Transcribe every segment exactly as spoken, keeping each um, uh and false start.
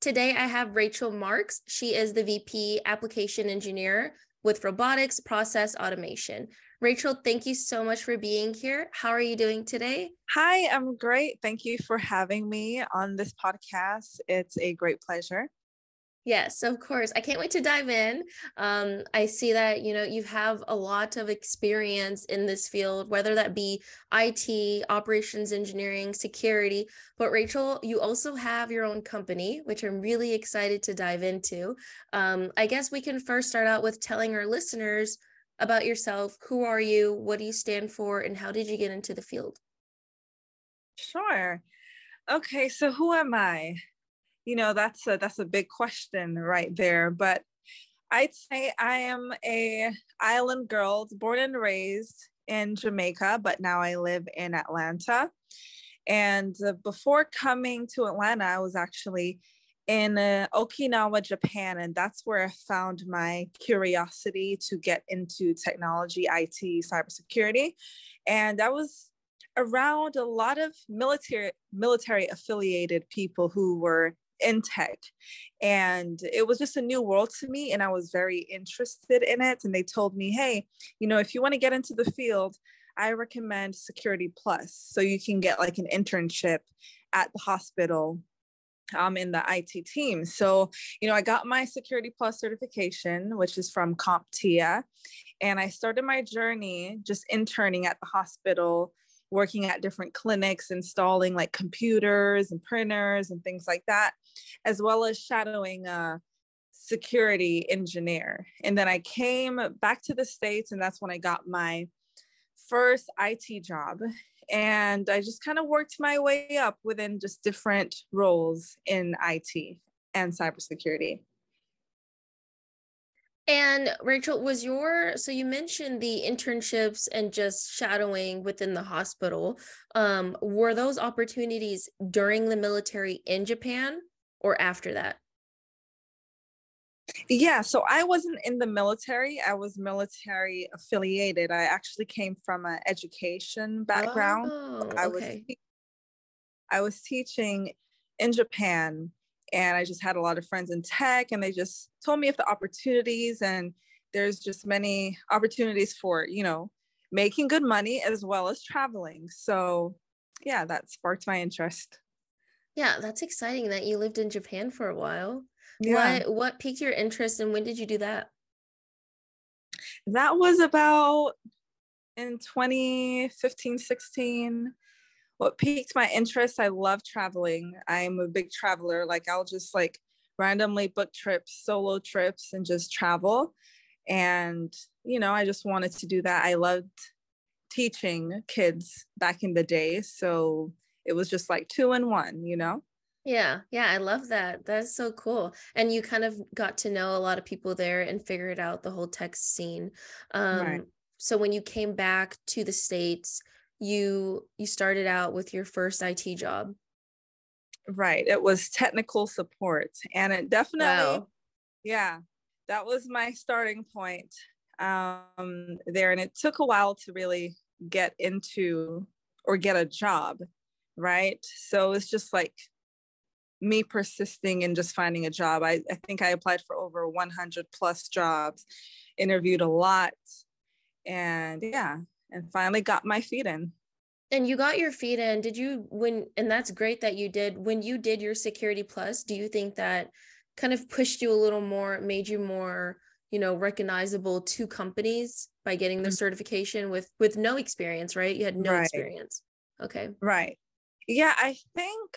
Today, I have Rachael Marks. She is the V P Application Engineer with Robotics Process Automation. Rachael, thank you so much for being here. How are you doing today? Hi, I'm great. Thank you for having me on this podcast. It's a great pleasure. Yes, of course. I can't wait to dive in. Um, I see that, you know, you have a lot of experience in this field, whether that be I T, operations engineering, security. But Rachael, you also have your own company, which I'm really excited to dive into. Um, I guess we can first start out with telling our listeners about yourself. Who are you? What do you stand for? And how did you get into the field? Sure. Okay, so who am I? You know, that's a, that's a big question right there, but I'd say I am a island girl, born and raised in Jamaica, but now I live in Atlanta. And before coming to Atlanta, I was actually in uh, Okinawa, Japan, and that's where I found my curiosity to get into technology, I T, cybersecurity. And I was around a lot of military, military affiliated people who were in tech, and it was just a new world to me, and I was very interested in it. And they told me, hey, you know, if you want to get into the field, I recommend Security Plus. So you can get like an internship at the hospital um, in the I T team. So, you know, I got my Security Plus certification, which is from CompTIA, and I started my journey just interning at the hospital, working at different clinics, installing like computers and printers and things like that, as well as shadowing a security engineer. And then I came back to the States, and that's when I got my first I T job. And I just kind of worked my way up within just different roles in I T and cybersecurity. And Rachael, was your, so you mentioned the internships and just shadowing within the hospital. Um, were those opportunities during the military in Japan or after that? Yeah, so I wasn't in the military. I was military affiliated. I actually came from an education background. Oh, okay. I was, I was teaching in Japan. And I just had a lot of friends in tech, and they just told me of the opportunities, and there's just many opportunities for, you know, making good money as well as traveling. So yeah, that sparked my interest. Yeah, that's exciting that you lived in Japan for a while. Yeah. What, what piqued your interest, and when did you do that? That was about in twenty fifteen, sixteen. What piqued my interest, I love traveling. I'm a big traveler. Like I'll just like randomly book trips, solo trips, and just travel. And, you know, I just wanted to do that. I loved teaching kids back in the day. So it was just like two in one, you know? Yeah. Yeah. I love that. That's so cool. And you kind of got to know a lot of people there and figured out the whole tech scene. Um, right. So when you came back to the States, you you started out with your first I T job. Right. It was technical support. And it definitely, wow. Yeah, that was my starting point um, there. And it took a while to really get into or get a job. Right. So it's just like me persisting and just finding a job. I, I think I applied for over one hundred plus jobs, interviewed a lot. And yeah. And finally got my feet in. And you got your feet in. Did you, when, and that's great that you did, when you did your Security Plus, do you think that kind of pushed you a little more, made you more, you know, recognizable to companies by getting the certification with, with no experience, right? You had no right. experience. Okay. Right. Yeah. I think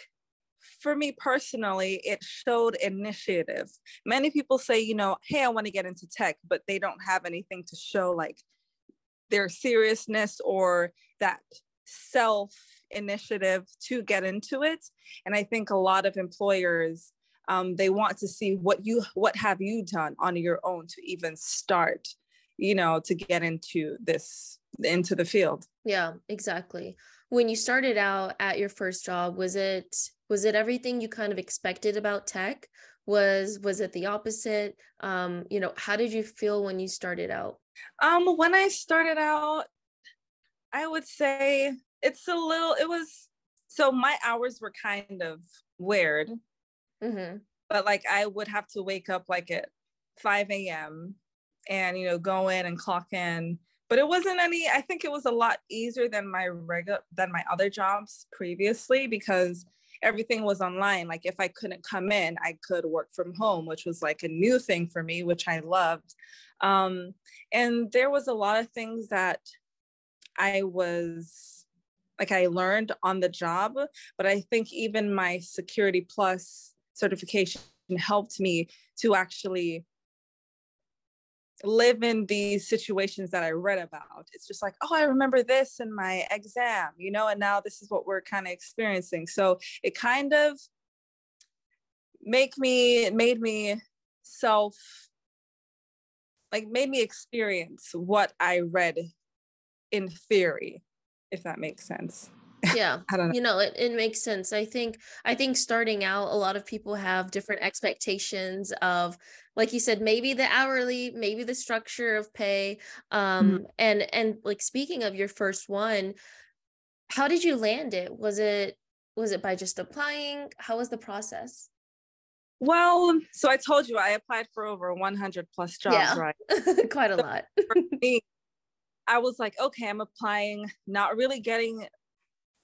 for me personally, it showed initiative. Many people say, you know, hey, I want to get into tech, but they don't have anything to show like their seriousness or that self-initiative to get into it. And I think a lot of employers, um, they want to see what you, what have you done on your own to even start, you know, to get into this, into the field. Yeah, exactly. When you started out at your first job, was it, was it everything you kind of expected about tech? Was, was it the opposite? Um, you know, how did you feel when you started out? Um, when I started out, I would say it's a little, it was, so my hours were kind of weird, mm-hmm. But like I would have to wake up like at five a m and, you know, go in and clock in. But it wasn't any, I think it was a lot easier than my regular, than my other jobs previously, because everything was online. Like if I couldn't come in, I could work from home, which was like a new thing for me, which I loved. Um, and there was a lot of things that I was, like I learned on the job, but I think even my Security Plus certification helped me to actually live in these situations that I read about. It's just like, oh, I remember this in my exam, you know, and now this is what we're kind of experiencing. So it kind of make me, it made me self, like made me experience what I read in theory, if that makes sense. Yeah. I don't know. You know, it, it makes sense. I think, I think starting out, a lot of people have different expectations of, like you said, maybe the hourly, maybe the structure of pay. Um, mm-hmm. and, and like, speaking of your first one, how did you land it? Was it, was it by just applying? How was the process? Well, so I told you, I applied for over one hundred plus jobs, yeah. Right? Quite a so lot. For me, I was like, okay, I'm applying, not really getting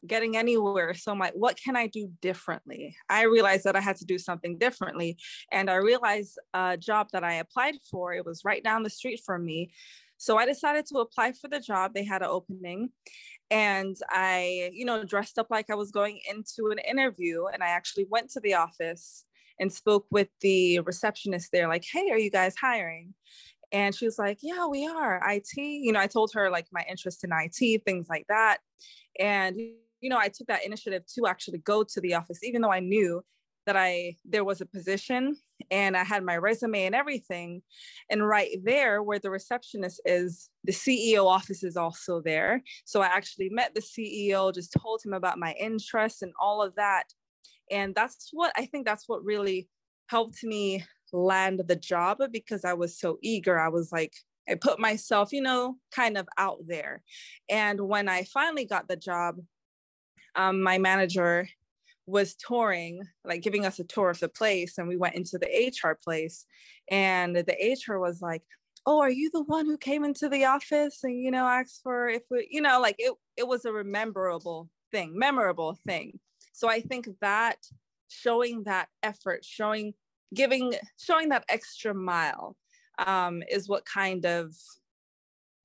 getting anywhere. So I'm like, what can I do differently? I realized that I had to do something differently. And I realized a job that I applied for, it was right down the street from me. So I decided to apply for the job. They had an opening and I, you know, dressed up like I was going into an interview. And I actually went to the office and spoke with the receptionist there, like, hey, are you guys hiring? And she was like, yeah, we are, I T. You know, I told her like my interest in I T, things like that. And, you know, I took that initiative to actually go to the office, even though I knew that I there was a position and I had my resume and everything. And right there where the receptionist is, the C E O office is also there. So I actually met the C E O, just told him about my interests and all of that. And that's what I think that's what really helped me land the job, because I was so eager. I was like, I put myself, you know, kind of out there. And when I finally got the job, Um, my manager was touring, like giving us a tour of the place. And we went into the H R place and the H R was like, oh, are you the one who came into the office and, you know, asked for if we, you know, like it, it was a memorable thing, memorable thing. So I think that showing that effort, showing, giving, showing that extra mile um, is what kind of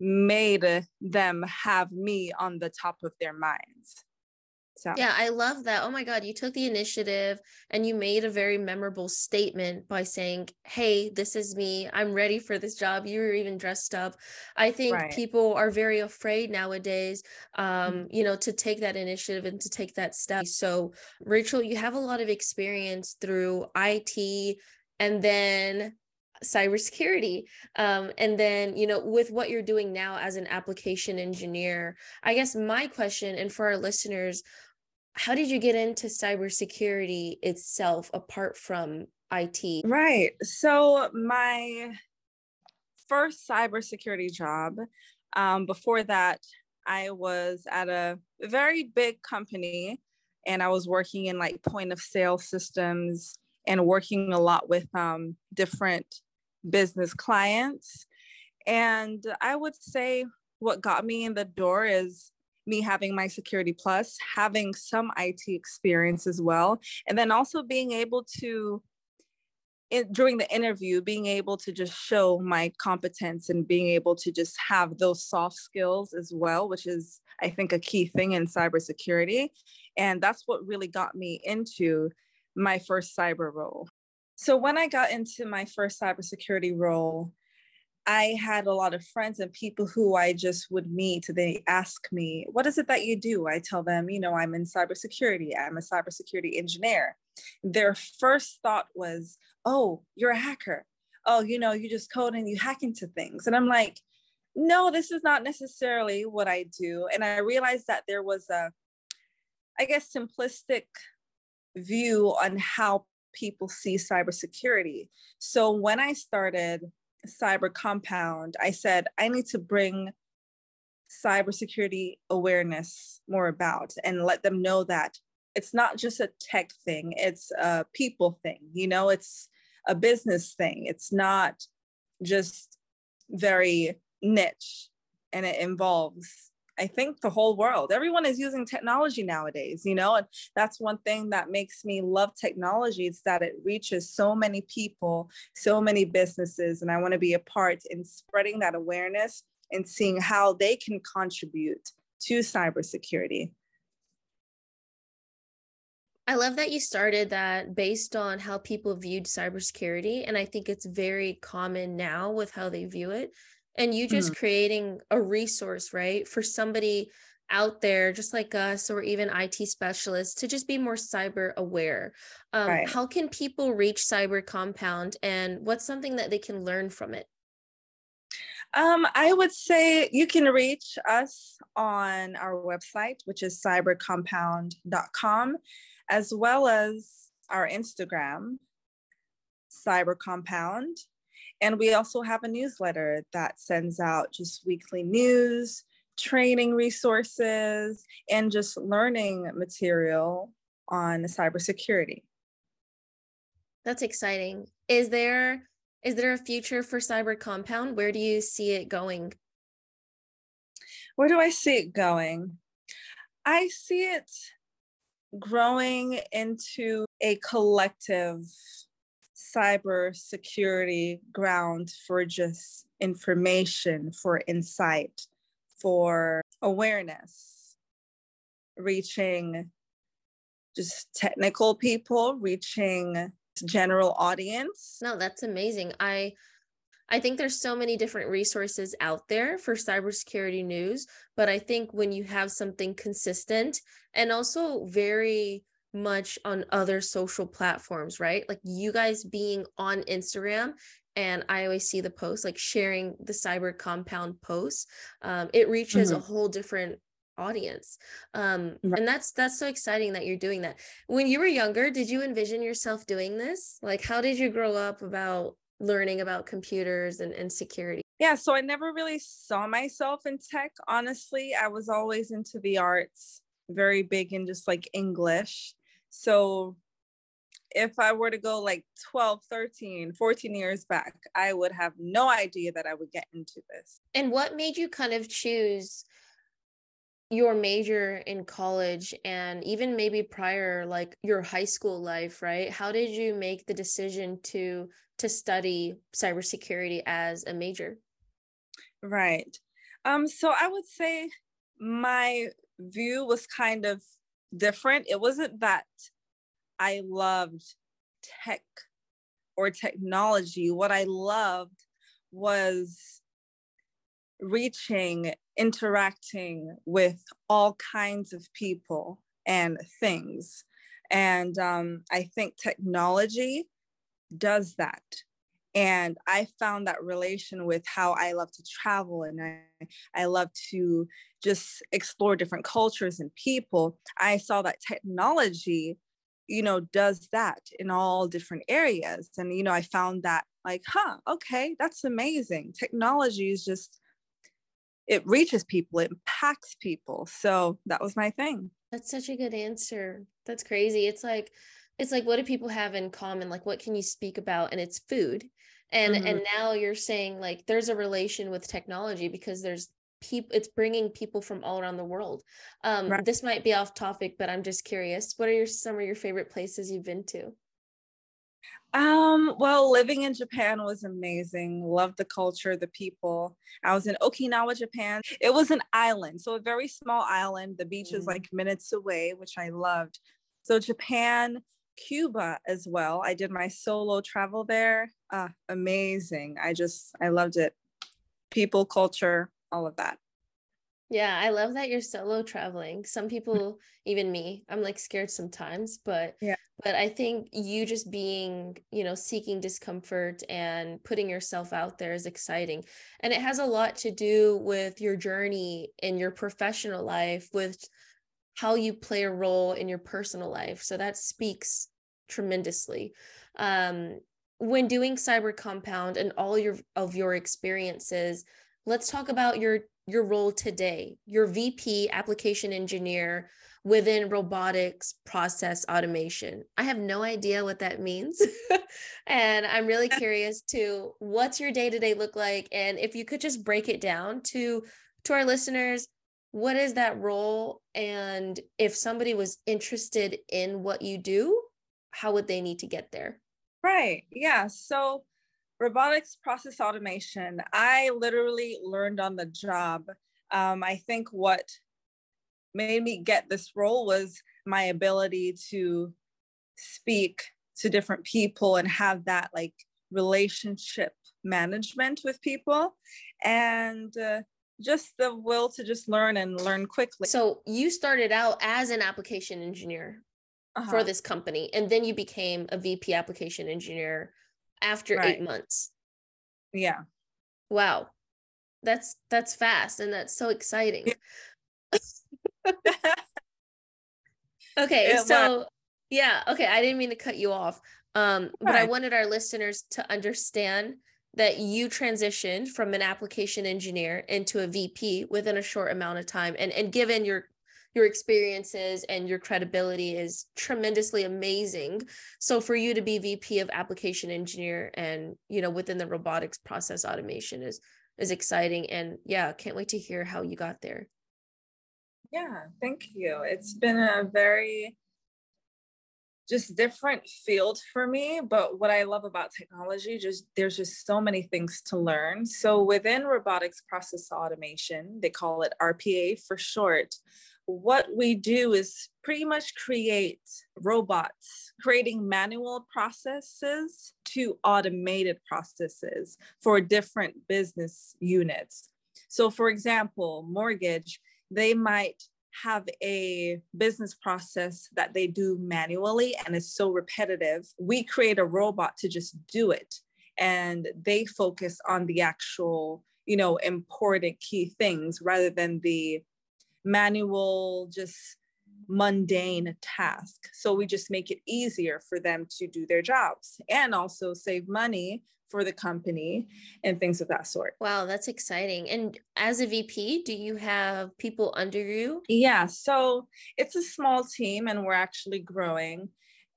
made them have me on the top of their minds. So. Yeah, I love that. Oh my God, you took the initiative and you made a very memorable statement by saying, hey, this is me. I'm ready for this job. You were even dressed up. I think right. People are very afraid nowadays, um, mm-hmm. you know, to take that initiative and to take that step. So Rachael, you have a lot of experience through I T and then cybersecurity. Um, and then, you know, with what you're doing now as an application engineer, I guess my question, and for our listeners, how did you get into cybersecurity itself apart from I T? Right. So my first cybersecurity job, um, before that, I was at a very big company and I was working in like point of sale systems and working a lot with um, different business clients. And I would say what got me in the door is me having my Security Plus, having some I T experience as well. And then also being able to, in, during the interview, being able to just show my competence and being able to just have those soft skills as well, which is, I think, a key thing in cybersecurity. And that's what really got me into my first cyber role. So when I got into my first cybersecurity role, I had a lot of friends and people who I just would meet. They ask me, what is it that you do? I tell them, you know, I'm in cybersecurity. I'm a cybersecurity engineer. Their first thought was, oh, you're a hacker. Oh, you know, you just code and you hack into things. And I'm like, no, this is not necessarily what I do. And I realized that there was a, I guess, simplistic view on how people see cybersecurity. So when I started Cyber Compound, I said, I need to bring cybersecurity awareness more about and let them know that it's not just a tech thing, it's a people thing, you know, it's a business thing. It's not just very niche, and it involves, I think, the whole world. Everyone is using technology nowadays, you know, and that's one thing that makes me love technology. It's that it reaches so many people, so many businesses, and I want to be a part in spreading that awareness and seeing how they can contribute to cybersecurity. I love that you started that based on how people viewed cybersecurity, and I think it's very common now with how they view it. And you just mm-hmm. creating a resource, right, for somebody out there just like us, or even I T specialists, to just be more cyber aware. Um, right. How can people reach Cyber Compound, and what's something that they can learn from it? Um, I would say you can reach us on our website, which is cyber compound dot com, as well as our Instagram, Cyber Compound. And we also have a newsletter that sends out just weekly news, training resources, and just learning material on cybersecurity. That's exciting. Is there, is there a future for Cyber Compound? Where do you see it going? Where do I see it going? I see it growing into a collective cybersecurity ground for just information, for insight, for awareness, reaching just technical people, reaching general audience. No, that's amazing. I I think there's so many different resources out there for cybersecurity news, but I think when you have something consistent and also very much on other social platforms, right? Like you guys being on Instagram, and I always see the posts, like sharing the Cyber Compound posts. Um, it reaches mm-hmm. a whole different audience. Um, right. And that's, that's so exciting that you're doing that. When you were younger, did you envision yourself doing this? Like, how did you grow up about learning about computers and, and security? Yeah. So I never really saw myself in tech. Honestly, I was always into the arts, very big in just like English. So if I were to go like twelve, thirteen, fourteen years back, I would have no idea that I would get into this. And what made you kind of choose your major in college, and even maybe prior, like your high school life, right? How did you make the decision to, to study cybersecurity as a major? Right. Um, so I would say my view was kind of different. It wasn't that I loved tech or technology. What I loved was reaching, interacting with all kinds of people and things. And um, I think technology does that. And I found that relation with how I love to travel, and I, I love to just explore different cultures and people. I saw that technology, you know, does that in all different areas. And, you know, I found that like, huh, okay, that's amazing. Technology is just, it reaches people, it impacts people. So that was my thing. That's such a good answer. That's crazy. It's like, it's like, what do people have in common? Like, what can you speak about? And it's food. And, mm-hmm. and now you're saying like, there's a relation with technology because there's people, it's bringing people from all around the world. Um, right. This might be off topic, but I'm just curious. What are your, some of your favorite places you've been to? Um, well, living in Japan was amazing. Loved the culture, the people. I was in Okinawa, Japan. It was an island. So a very small island. The beach mm. is like minutes away, which I loved. So Japan, Cuba as well. I did my solo travel there. Uh, amazing. I just, I loved it. People, culture, all of that. Yeah, I love that you're solo traveling. Some people, even me, I'm like scared sometimes, but yeah. But I think you just being, you know, seeking discomfort and putting yourself out there is exciting. And it has a lot to do with your journey in your professional life, with how you play a role in your personal life. So that speaks tremendously. Um, when doing Cyber Compound and all your of your experiences, let's talk about your your role today. Your V P, application engineer, within robotics process automation. I have no idea what that means. And I'm really curious to what's your day-to-day look like? And if you could just break it down to, to our listeners, what is that role? And if somebody was interested in what you do, how would they need to get there? Right. Yeah. So robotics process automation, I literally learned on the job. Um, I think what made me get this role was my ability to speak to different people and have that like relationship management with people and uh, just the will to just learn and learn quickly. So you started out as an application engineer uh-huh. for this company, and then you became a V P application engineer after right. eight months. Yeah. Wow. That's, that's fast. And that's so exciting. Okay. It so was. yeah. Okay. I didn't mean to cut you off. Um, but right. I wanted our listeners to understand that you transitioned from an application engineer into a V P within a short amount of time. And, and given your, your experiences and your credibility is tremendously amazing. So for you to be V P of application engineer and, you know, within the robotics process automation is, is exciting. And yeah, can't wait to hear how you got there. Yeah, thank you. It's been a very just different field for me, but what I love about technology, just there's just so many things to learn. So within robotics process automation, they call it R P A for short. What we do is pretty much create robots, creating manual processes to automated processes for different business units. So for example, mortgage, they might have a business process that they do manually and it's so repetitive. We create a robot to just do it and they focus on the actual, you know, important key things rather than the manual, just mundane task. So we just make it easier for them to do their jobs and also save money for the company and things of that sort. Wow, that's exciting. And as a V P, do you have people under you? Yeah, so it's a small team and we're actually growing.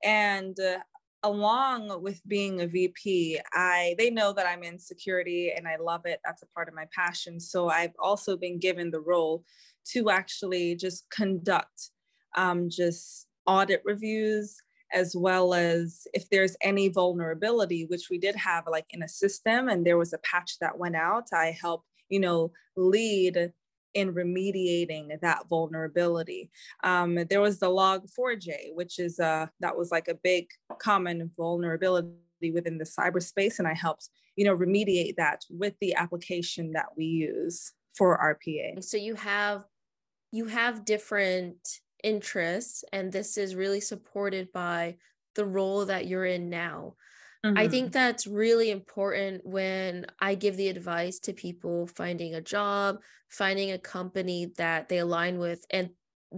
And uh, along with being a V P, I they know that I'm in security and I love it. That's a part of my passion. So I've also been given the role to actually just conduct um, just audit reviews, as well as if there's any vulnerability, which we did have like in a system and there was a patch that went out, I helped, you know, lead in remediating that vulnerability. Um, there was the log four j, which is a, that was like a big common vulnerability within the cyberspace. And I helped, you know, remediate that with the application that we use for R P A. So you have, you have different interests, and this is really supported by the role that you're in now. Mm-hmm. I think that's really important when I give the advice to people finding a job, finding a company that they align with, and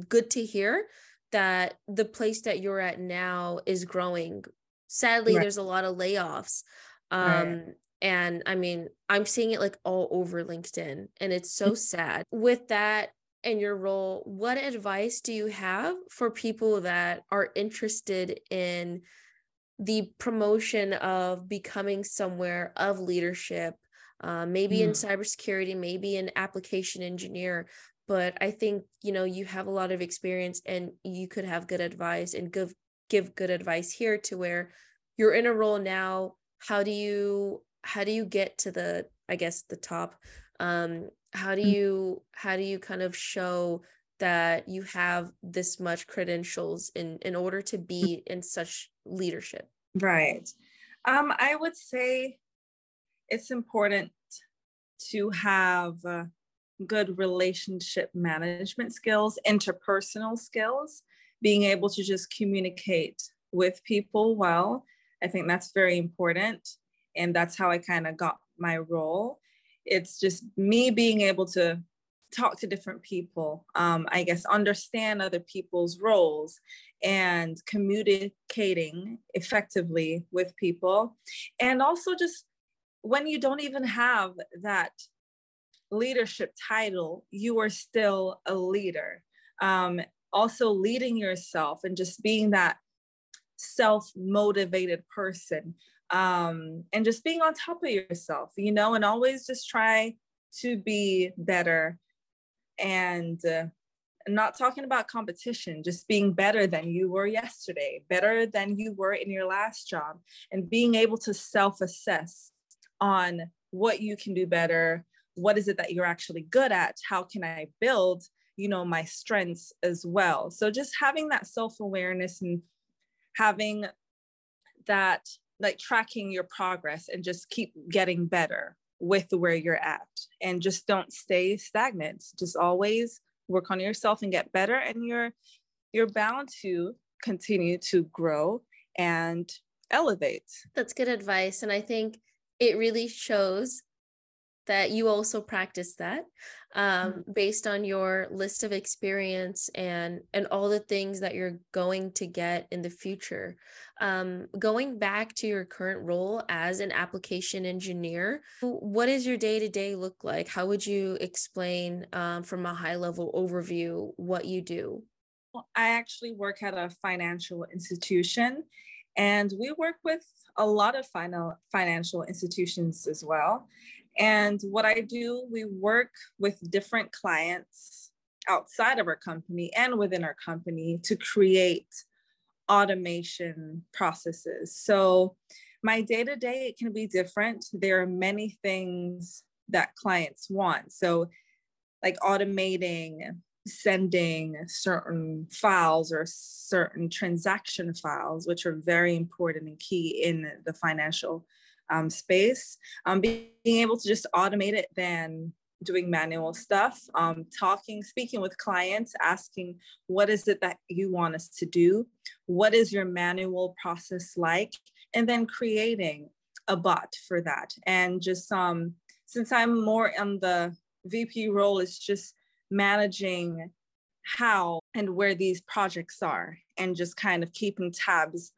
good to hear that the place that you're at now is growing. Sadly, right. there's a lot of layoffs. Um, right. And I mean, I'm seeing it like all over LinkedIn, and it's so sad. With that, in your role, what advice do you have for people that are interested in the promotion of becoming somewhere of leadership, uh, maybe mm. in cybersecurity, maybe in application engineer? But I think, you know, you have a lot of experience and you could have good advice and give, give good advice here to where you're in a role now. How do you, how do you get to the, I guess, the top? Um, How do you, how do you kind of show that you have this much credentials in, in order to be in such leadership? Right. Um, I would say it's important to have uh, good relationship management skills, interpersonal skills, being able to just communicate with people well. I think that's very important. And that's how I kind of got my role. It's just me being able to talk to different people, um, I guess, understand other people's roles and communicating effectively with people. And also just when you don't even have that leadership title, you are still a leader. Um, also leading yourself and just being that self-motivated person, um, and just being on top of yourself, you know, and always just try to be better, and uh, not talking about competition, just being better than you were yesterday, better than you were in your last job, and being able to self-assess on what you can do better. What is it that you're actually good at? How can I build, you know, my strengths as well? So just having that self-awareness and having that, like, tracking your progress and just keep getting better with where you're at, and just don't stay stagnant. Just always work on yourself and get better, and you're you're bound to continue to grow and elevate. That's good advice. And I think it really shows that you also practice that, um, mm-hmm. based on your list of experience and, and all the things that you're going to get in the future. Um, going back to your current role as an application engineer, what does your day-to-day look like? How would you explain, um, from a high-level overview, what you do? Well, I actually work at a financial institution, and we work with a lot of final, financial institutions as well. And what I do, we work with different clients outside of our company and within our company to create automation processes. So my day-to-day, it can be different. There are many things that clients want. So, like, automating, sending certain files or certain transaction files, which are very important and key in the financial Um, space, um, being able to just automate it than doing manual stuff, um, talking, speaking with clients, asking, what is it that you want us to do? What is your manual process like? And then creating a bot for that. And just um, since I'm more on the V P role, it's just managing how and where these projects are, and just kind of keeping tabs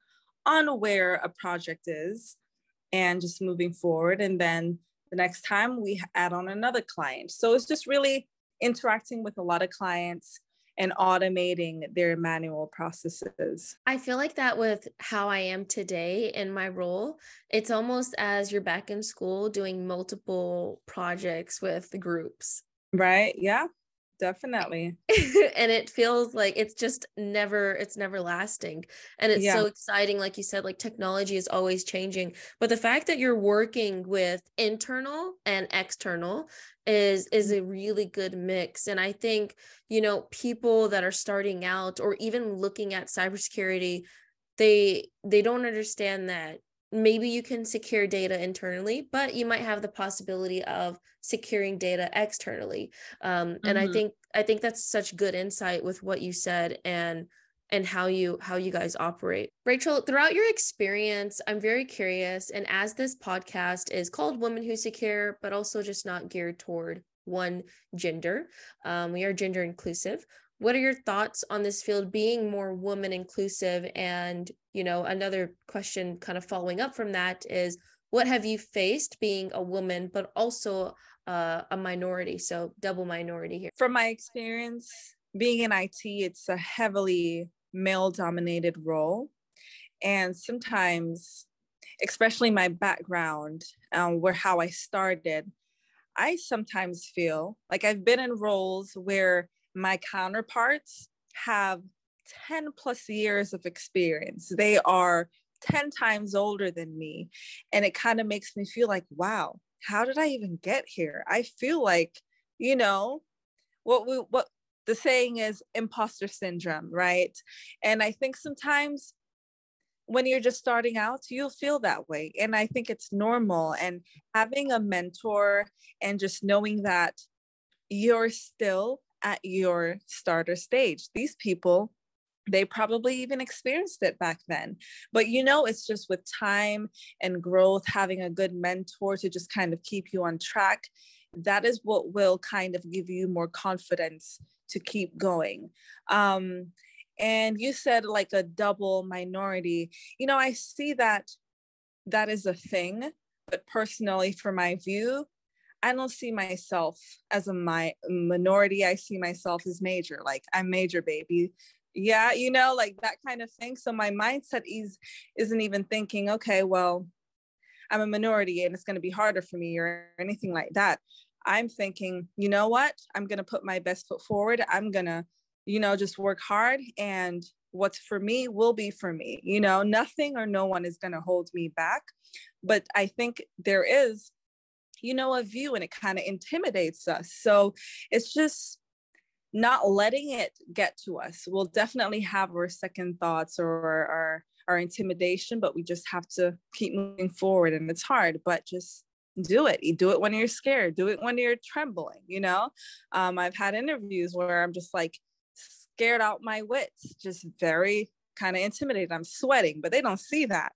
on where a project is, and just moving forward. And then the next time we add on another client. So it's just really interacting with a lot of clients and automating their manual processes. I feel like that with how I am today in my role, it's almost as you're back in school doing multiple projects with the groups. Right, yeah. Definitely. And it feels like it's just never, it's never lasting. And it's yeah. so exciting. Like you said, like, technology is always changing, but the fact that you're working with internal and external is, is a really good mix. And I think, you know, people that are starting out or even looking at cybersecurity, they, they don't understand that. Maybe you can secure data internally, but you might have the possibility of securing data externally. Um, and mm-hmm. I think I think that's such good insight with what you said and and how you how you guys operate. Rachael, throughout your experience, I'm very curious. And as this podcast is called Women Who Secure, but also just not geared toward one gender, um, we are gender inclusive. What are your thoughts on this field being more woman inclusive? And, you know, another question kind of following up from that is, what have you faced being a woman, but also uh, a minority? So double minority here. From my experience, being in I T, it's a heavily male-dominated role. And sometimes, especially my background, um, where how I started, I sometimes feel like I've been in roles where my counterparts have ten plus years of experience. They are ten times older than me. And it kind of makes me feel like, wow, how did I even get here? I feel like, you know, what we, what the saying is, imposter syndrome, right? And I think sometimes when you're just starting out, you'll feel that way. And I think it's normal. And having a mentor and just knowing that you're still at your starter stage. These people, they probably even experienced it back then. But, you know, it's just with time and growth, having a good mentor to just kind of keep you on track, that is what will kind of give you more confidence to keep going. Um, and you said, like, a double minority. You know, I see that that is a thing, but personally, for my view, I don't see myself as a my minority. I see myself as major, like I'm major, baby. Yeah, you know, like that kind of thing. So my mindset is, isn't even thinking, okay, well, I'm a minority and it's going to be harder for me or anything like that. I'm thinking, you know what, I'm going to put my best foot forward. I'm going to, you know, just work hard, and what's for me will be for me. You know, nothing or no one is going to hold me back. But I think there is, you know, a view, and it kind of intimidates us. So it's just not letting it get to us. We'll definitely have our second thoughts or our, our intimidation, but we just have to keep moving forward. And it's hard, but just do it. You do it when you're scared. Do it when you're trembling. You know, um, I've had interviews where I'm just like scared out my wits, just very kind of intimidated. I'm sweating, but they don't see that.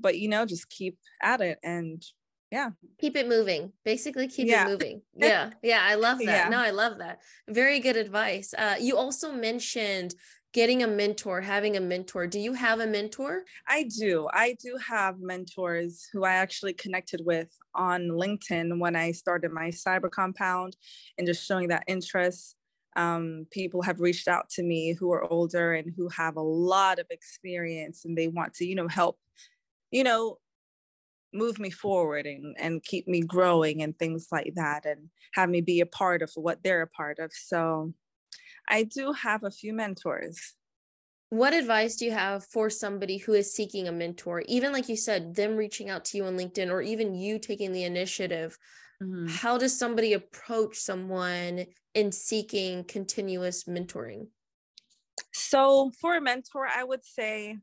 But, you know, just keep at it and yeah. Keep it moving. Basically keep yeah. it moving. Yeah. Yeah. I love that. Yeah. No, I love that. Very good advice. Uh, you also mentioned getting a mentor, having a mentor. Do you have a mentor? I do. I do have mentors who I actually connected with on LinkedIn when I started my cyber compound and just showing that interest. Um, people have reached out to me who are older and who have a lot of experience, and they want to, you know, help, you know, move me forward and, and keep me growing and things like that, and have me be a part of what they're a part of. So I do have a few mentors. What advice do you have for somebody who is seeking a mentor? Even like you said, them reaching out to you on LinkedIn, or even you taking the initiative. Mm-hmm. How does somebody approach someone in seeking continuous mentoring? So for a mentor, I would say,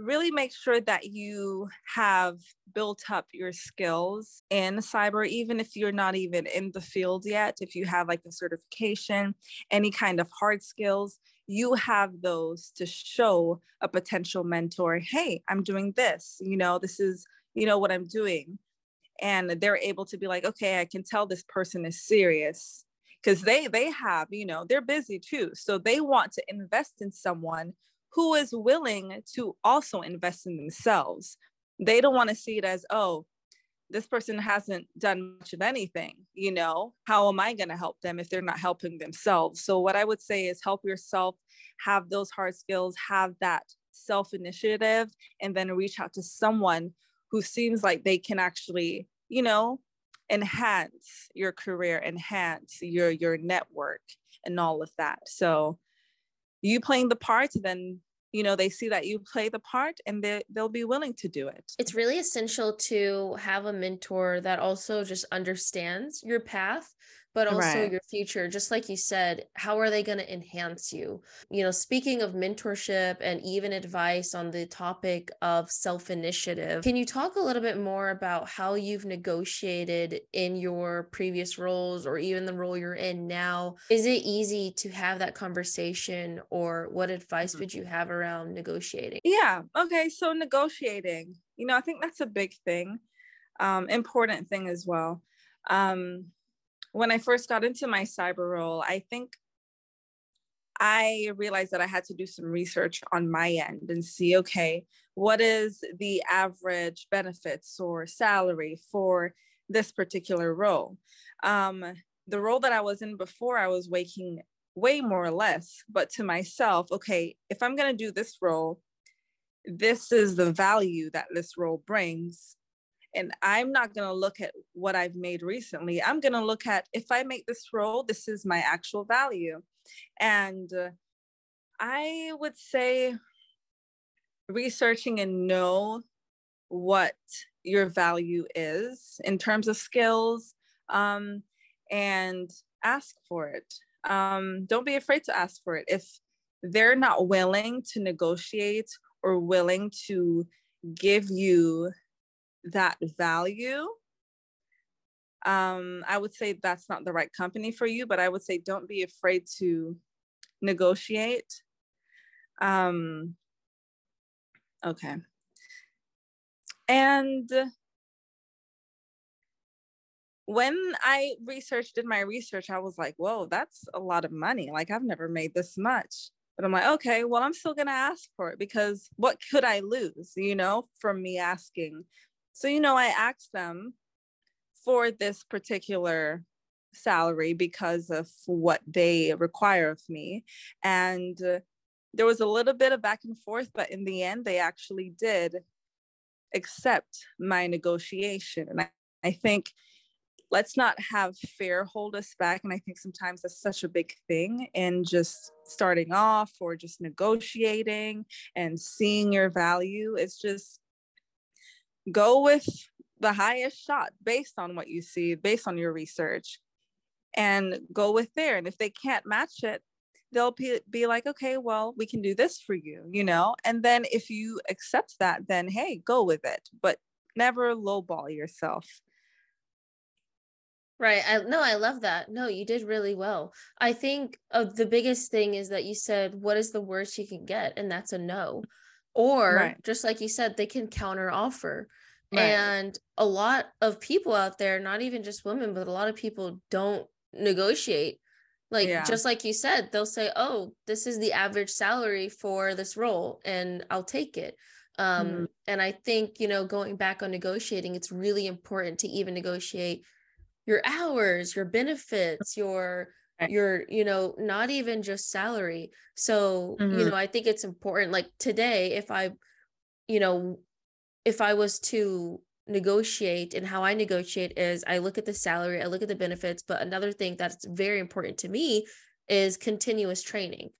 really make sure that you have built up your skills in cyber, even if you're not even in the field yet. If you have like a certification, any kind of hard skills, you have those to show a potential mentor, hey, I'm doing this, you know, this is, you know, what I'm doing. And they're able to be like, okay, I can tell this person is serious, because they, they have, you know, they're busy too. So they want to invest in someone who is willing to also invest in themselves. They don't want to see it as, oh, this person hasn't done much of anything, you know, how am I going to help them if they're not helping themselves? So what I would say is help yourself, have those hard skills, have that self-initiative, and then reach out to someone who seems like they can actually, you know, enhance your career, enhance your, your network and all of that. So you playing the part, then, you know, they see that you play the part and they, they'll be willing to do it. It's really essential to have a mentor that also just understands your path, but also right. your future. Just like you said, how are they going to enhance you? You know, speaking of mentorship and even advice on the topic of self-initiative, can you talk a little bit more about how you've negotiated in your previous roles or even the role you're in now? Is it easy to have that conversation, or what advice mm-hmm. would you have around negotiating? Yeah. Okay. So negotiating, you know, I think that's a big thing, um, important thing as well. Um, when I first got into my cyber role, I think I realized that I had to do some research on my end and see, okay, what is the average benefits or salary for this particular role? Um, the role that I was in before, I was waking way more or less, but to myself, okay, if I'm going to do this role, this is the value that this role brings. And I'm not going to look at what I've made recently. I'm going to look at, if I make this role, this is my actual value. And uh, I would say researching and know what your value is in terms of skills, um, and ask for it. Um, don't be afraid to ask for it. If they're not willing to negotiate or willing to give you that value, um, I would say that's not the right company for you. But I would say don't be afraid to negotiate. Um, okay. And when I researched, did my research, I was like, whoa, that's a lot of money. Like, I've never made this much. But I'm like, okay, well, I'm still going to ask for it, because what could I lose, you know, from me asking? So, you know, I asked them for this particular salary because of what they require of me. And uh, there was a little bit of back and forth, but in the end, they actually did accept my negotiation. And I, I think let's not have fear hold us back. And I think sometimes that's such a big thing in just starting off or just negotiating and seeing your value. It's just go with the highest shot based on what you see, based on your research, and go with there. And if they can't match it, they'll be, be like, okay, well, we can do this for you, you know? And then if you accept that, then hey, go with it, but never lowball yourself. Right. I, no, I love that. No, you did really well. I think uh, the biggest thing is that you said, what is the worst you can get? And that's a no. Or right. Just like you said, they can counter offer. Right. And a lot of people out there, not even just women, but a lot of people don't negotiate. Like, yeah. Just like you said, they'll say, oh, this is the average salary for this role and I'll take it. Um, mm-hmm. And I think, you know, going back on negotiating, it's really important to even negotiate your hours, your benefits, your, your, you know, not even just salary. So, mm-hmm. you know, I think it's important, like today, if I, you know, if I was to negotiate, and how I negotiate is I look at the salary, I look at the benefits, but another thing that's very important to me is continuous training.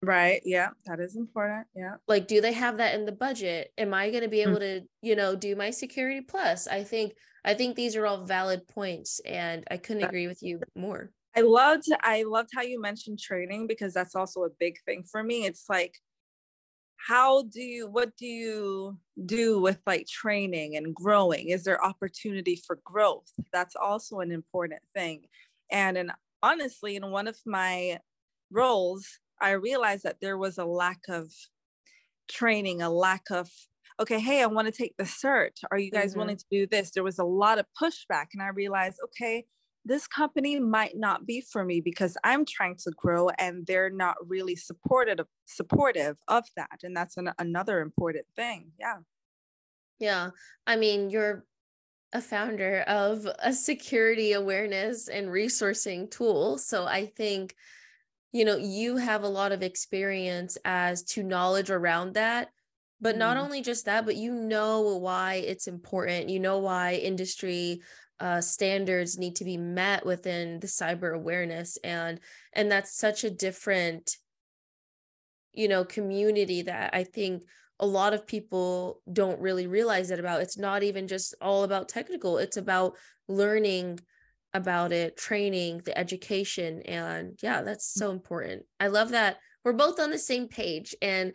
Right. Yeah. That is important. Yeah. Like, do they have that in the budget? Am I going to be able mm-hmm. to, you know, do my Security Plus? I think, I think these are all valid points, and I couldn't agree with you more. I loved, I loved how you mentioned training, because that's also a big thing for me. It's like, how do you, what do you do with like training and growing? Is there opportunity for growth? That's also an important thing. And, and honestly, in one of my roles, I realized that there was a lack of training, a lack of, okay, hey, I want to take the cert. Are you guys mm-hmm. willing to do this? There was a lot of pushback, and I realized, okay, this company might not be for me because I'm trying to grow and they're not really supportive, supportive of that. And that's an, another important thing. Yeah. Yeah. I mean, you're a founder of a security awareness and resourcing tool. So I think, you know, you have a lot of experience as to knowledge around that, but not mm. only just that, but you know why it's important, you know, why industry uh, standards need to be met within the cyber awareness. And, and that's such a different, you know, community that I think a lot of people don't really realize that about. It's not even just all about technical. It's about learning about it, training, the education. And yeah, that's so important. I love that we're both on the same page. And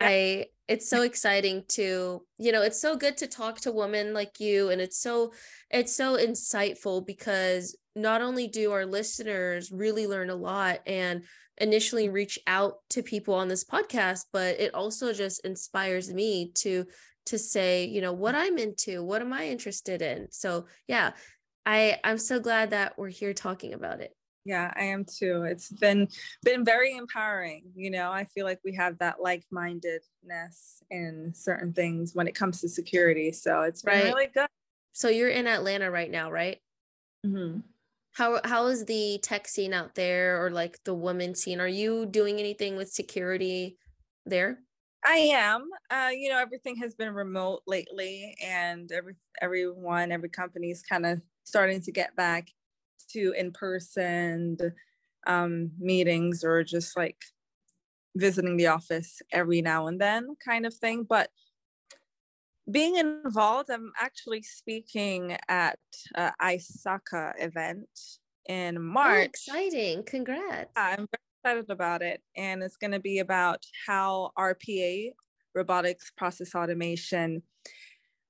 yeah. I, it's so exciting to, you know, it's so good to talk to women like you. And it's so, it's so insightful, because not only do our listeners really learn a lot and initially reach out to people on this podcast, but it also just inspires me to, to say, you know, what I'm into, what am I interested in? So yeah, I, I'm so glad that we're here talking about it. Yeah, I am too. It's been been very empowering. You know, I feel like we have that like-mindedness in certain things when it comes to security. So it's been right. really good. So you're in Atlanta right now, right? Mm-hmm. How how is the tech scene out there, or like the women scene? Are you doing anything with security there? I am. Uh, you know, everything has been remote lately, and every everyone, every company is kind of starting to get back to in-person um, meetings, or just like visiting the office every now and then kind of thing. But being involved, I'm actually speaking at an ISACA event in March. Oh, exciting. Congrats. I'm very excited about it. And it's going to be about how R P A, Robotics Process Automation,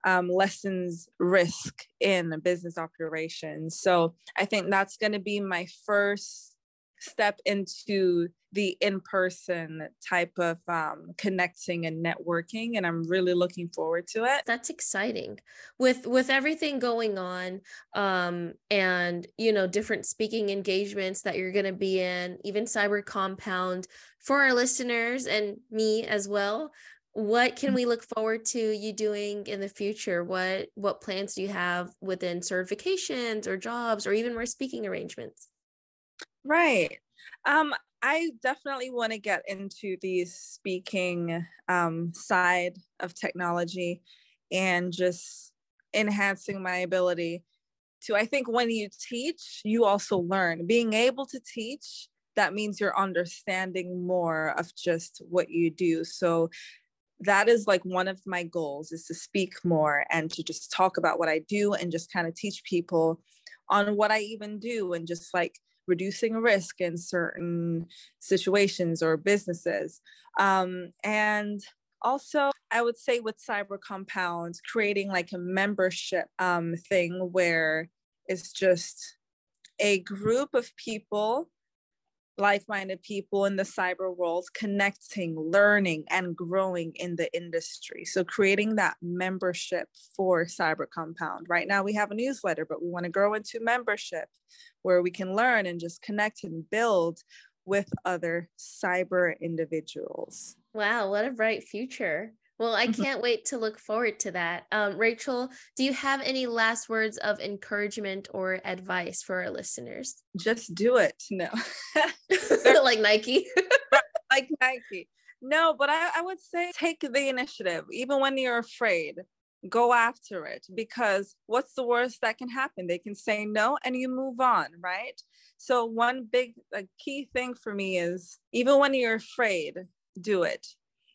Um, lessens risk in business operations. So I think that's going to be my first step into the in-person type of um, connecting and networking. And I'm really looking forward to it. That's exciting. With, with everything going on um, and, you know, different speaking engagements that you're going to be in, even Cyber Compound for our listeners and me as well, what can we look forward to you doing in the future? What what plans do you have within certifications or jobs or even more speaking arrangements? Right. Um, I definitely want to get into the speaking um, side of technology and just enhancing my ability to, I think when you teach, you also learn. Being able to teach, that means you're understanding more of just what you do. So that is like one of my goals, is to speak more and to just talk about what I do and just kind of teach people on what I even do and just like reducing risk in certain situations or businesses. Um, and also I would say with Cyber Compound, creating like a membership um, thing where it's just a group of people, like-minded people in the cyber world, connecting, learning, and growing in the industry. So creating that membership for Cyber Compound. Right now we have a newsletter, but we want to grow into membership where we can learn and just connect and build with other cyber individuals. Wow, what a bright future. Well, I can't wait to look forward to that. Um, Rachael, do you have any last words of encouragement or advice for our listeners? Just do it. No. Like Nike. Like Nike. No, but I, I would say take the initiative. Even when you're afraid, go after it, because what's the worst that can happen? They can say no and you move on, right? So one big a key thing for me is even when you're afraid, do it.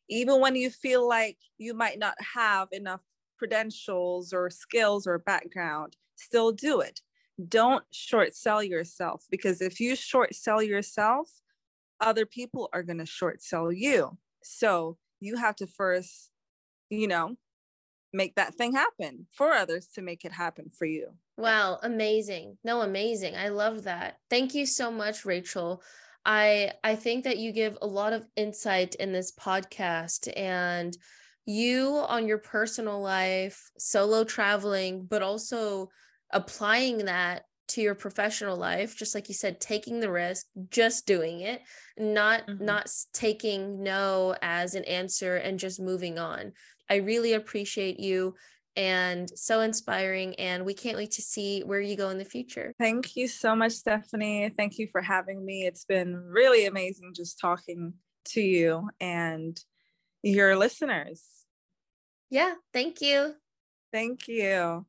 Even when you feel like you might not have enough credentials or skills or background, still do it. Don't short sell yourself, because if you short sell yourself, other people are going to short sell you. So you have to first, you know, make that thing happen for others to make it happen for you. Wow. Amazing. No, amazing. I love that. Thank you so much, Rachael. I I think that you give a lot of insight in this podcast, and you on your personal life, solo traveling, but also applying that to your professional life. Just like you said, taking the risk, just doing it, not, mm-hmm. not taking no as an answer and just moving on. I really appreciate you. And so inspiring, and we can't wait to see where you go in the future. Thank you so much, Stephanie. Thank you for having me. It's been really amazing just talking to you and your listeners. Yeah, thank you. Thank you.